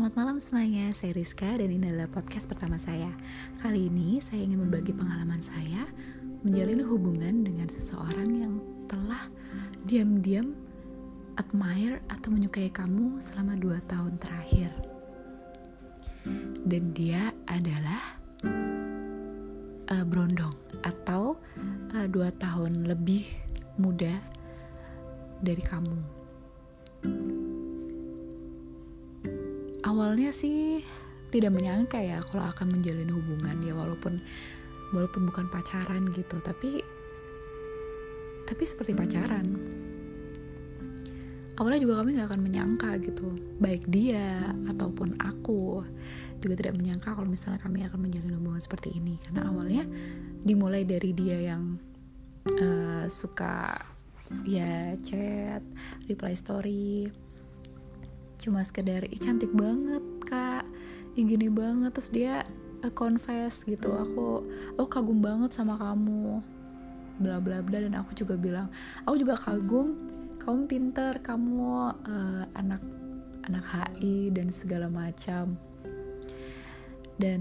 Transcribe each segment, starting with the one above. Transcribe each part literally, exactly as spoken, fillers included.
Selamat malam semuanya, saya Rizka dan ini adalah podcast pertama saya. Kali ini saya ingin berbagi pengalaman saya menjalin hubungan dengan seseorang yang telah diam-diam admire atau menyukai kamu selama dua tahun terakhir. Dan dia adalah uh, Brondong atau uh, dua tahun lebih muda dari kamu. Awalnya sih tidak menyangka ya kalau akan menjalin hubungan ya, walaupun walaupun bukan pacaran gitu, tapi tapi seperti pacaran. Awalnya juga kami nggak akan menyangka gitu, baik dia ataupun aku juga tidak menyangka kalau misalnya kami akan menjalin hubungan seperti ini, karena awalnya dimulai dari dia yang uh, suka ya chat, reply story. Cuma sekedar, ih cantik banget kak, ih gini banget. Terus dia uh, confess gitu, aku aku kagum banget sama kamu, bla bla bla. Dan aku juga bilang, aku juga kagum, kamu pinter, kamu uh, anak anak H I dan segala macam. Dan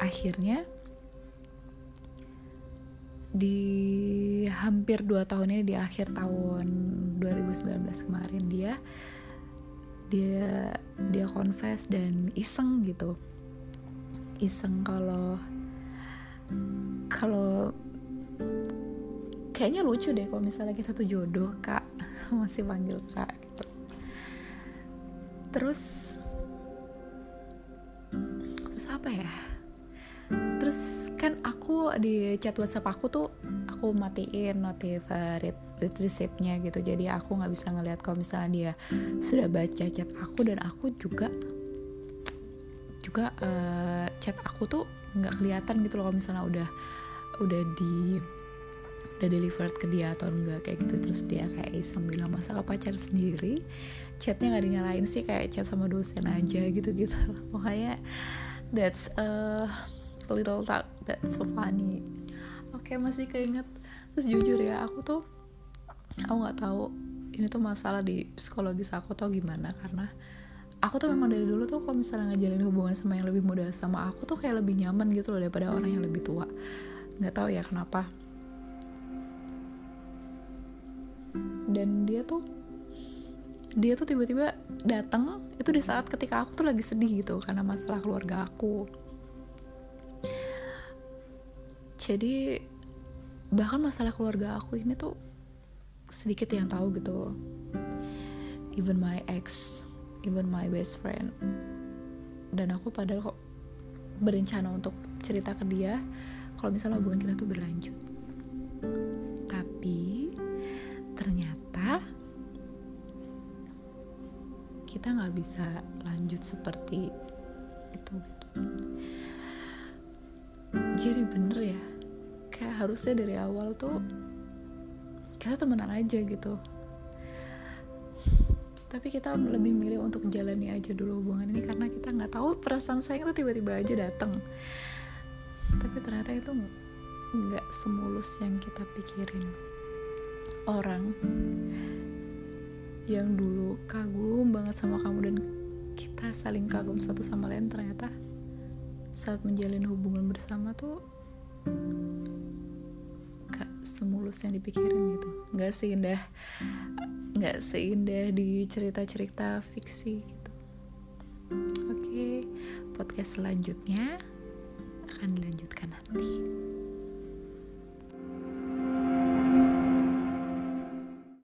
akhirnya di hampir dua tahun ini, di akhir tahun dua ribu sembilan belas kemarin, dia dia dia confess dan iseng gitu iseng kalau kalau kayaknya lucu deh kalau misalnya kita tuh jodoh kak, masih panggil kak gitu. terus terus apa ya terus kan aku di chat WhatsApp aku tuh aku matiin notif uh, read resepnya gitu, jadi aku nggak bisa ngelihat kalau misalnya dia sudah baca chat aku. Dan aku juga juga uh, chat aku tuh nggak kelihatan gitu loh kalau misalnya udah udah di udah delivered ke dia atau enggak kayak gitu. Terus dia kayak iseng bilang, masa ke pacar sendiri chatnya nggak dinyalain sih, kayak chat sama dosen aja gitu gitu. Makanya that's a little talk, that's so funny. Oke, masih keinget. Terus jujur ya, aku tuh aku nggak tahu ini tuh masalah di psikologis aku tuh gimana, karena aku tuh memang dari dulu tuh kalau misalnya ngajalin hubungan sama yang lebih muda sama aku tuh kayak lebih nyaman gitu loh daripada orang yang lebih tua. Nggak tahu ya kenapa. Dan dia tuh dia tuh tiba-tiba datang itu di saat ketika aku tuh lagi sedih gitu karena masalah keluarga aku. Jadi bahkan masalah keluarga aku ini tuh sedikit yang tahu gitu, even my ex, even my best friend. Dan aku padahal kok berencana untuk cerita ke dia kalau misalnya hubungan kita tuh berlanjut, tapi ternyata kita nggak bisa lanjut seperti itu gitu. Jadi bener ya, kayak harusnya dari awal tuh kita temenan aja gitu, tapi kita lebih milih untuk jalani aja dulu hubungan ini karena kita nggak tahu, perasaan sayang itu tiba-tiba aja datang. Tapi ternyata itu nggak semulus yang kita pikirin. Orang yang dulu kagum banget sama kamu dan kita saling kagum satu sama lain, ternyata saat menjalin hubungan bersama tuh semulus yang dipikirin gitu, nggak seindah nggak seindah di cerita-cerita fiksi gitu. Oke, podcast selanjutnya akan dilanjutkan.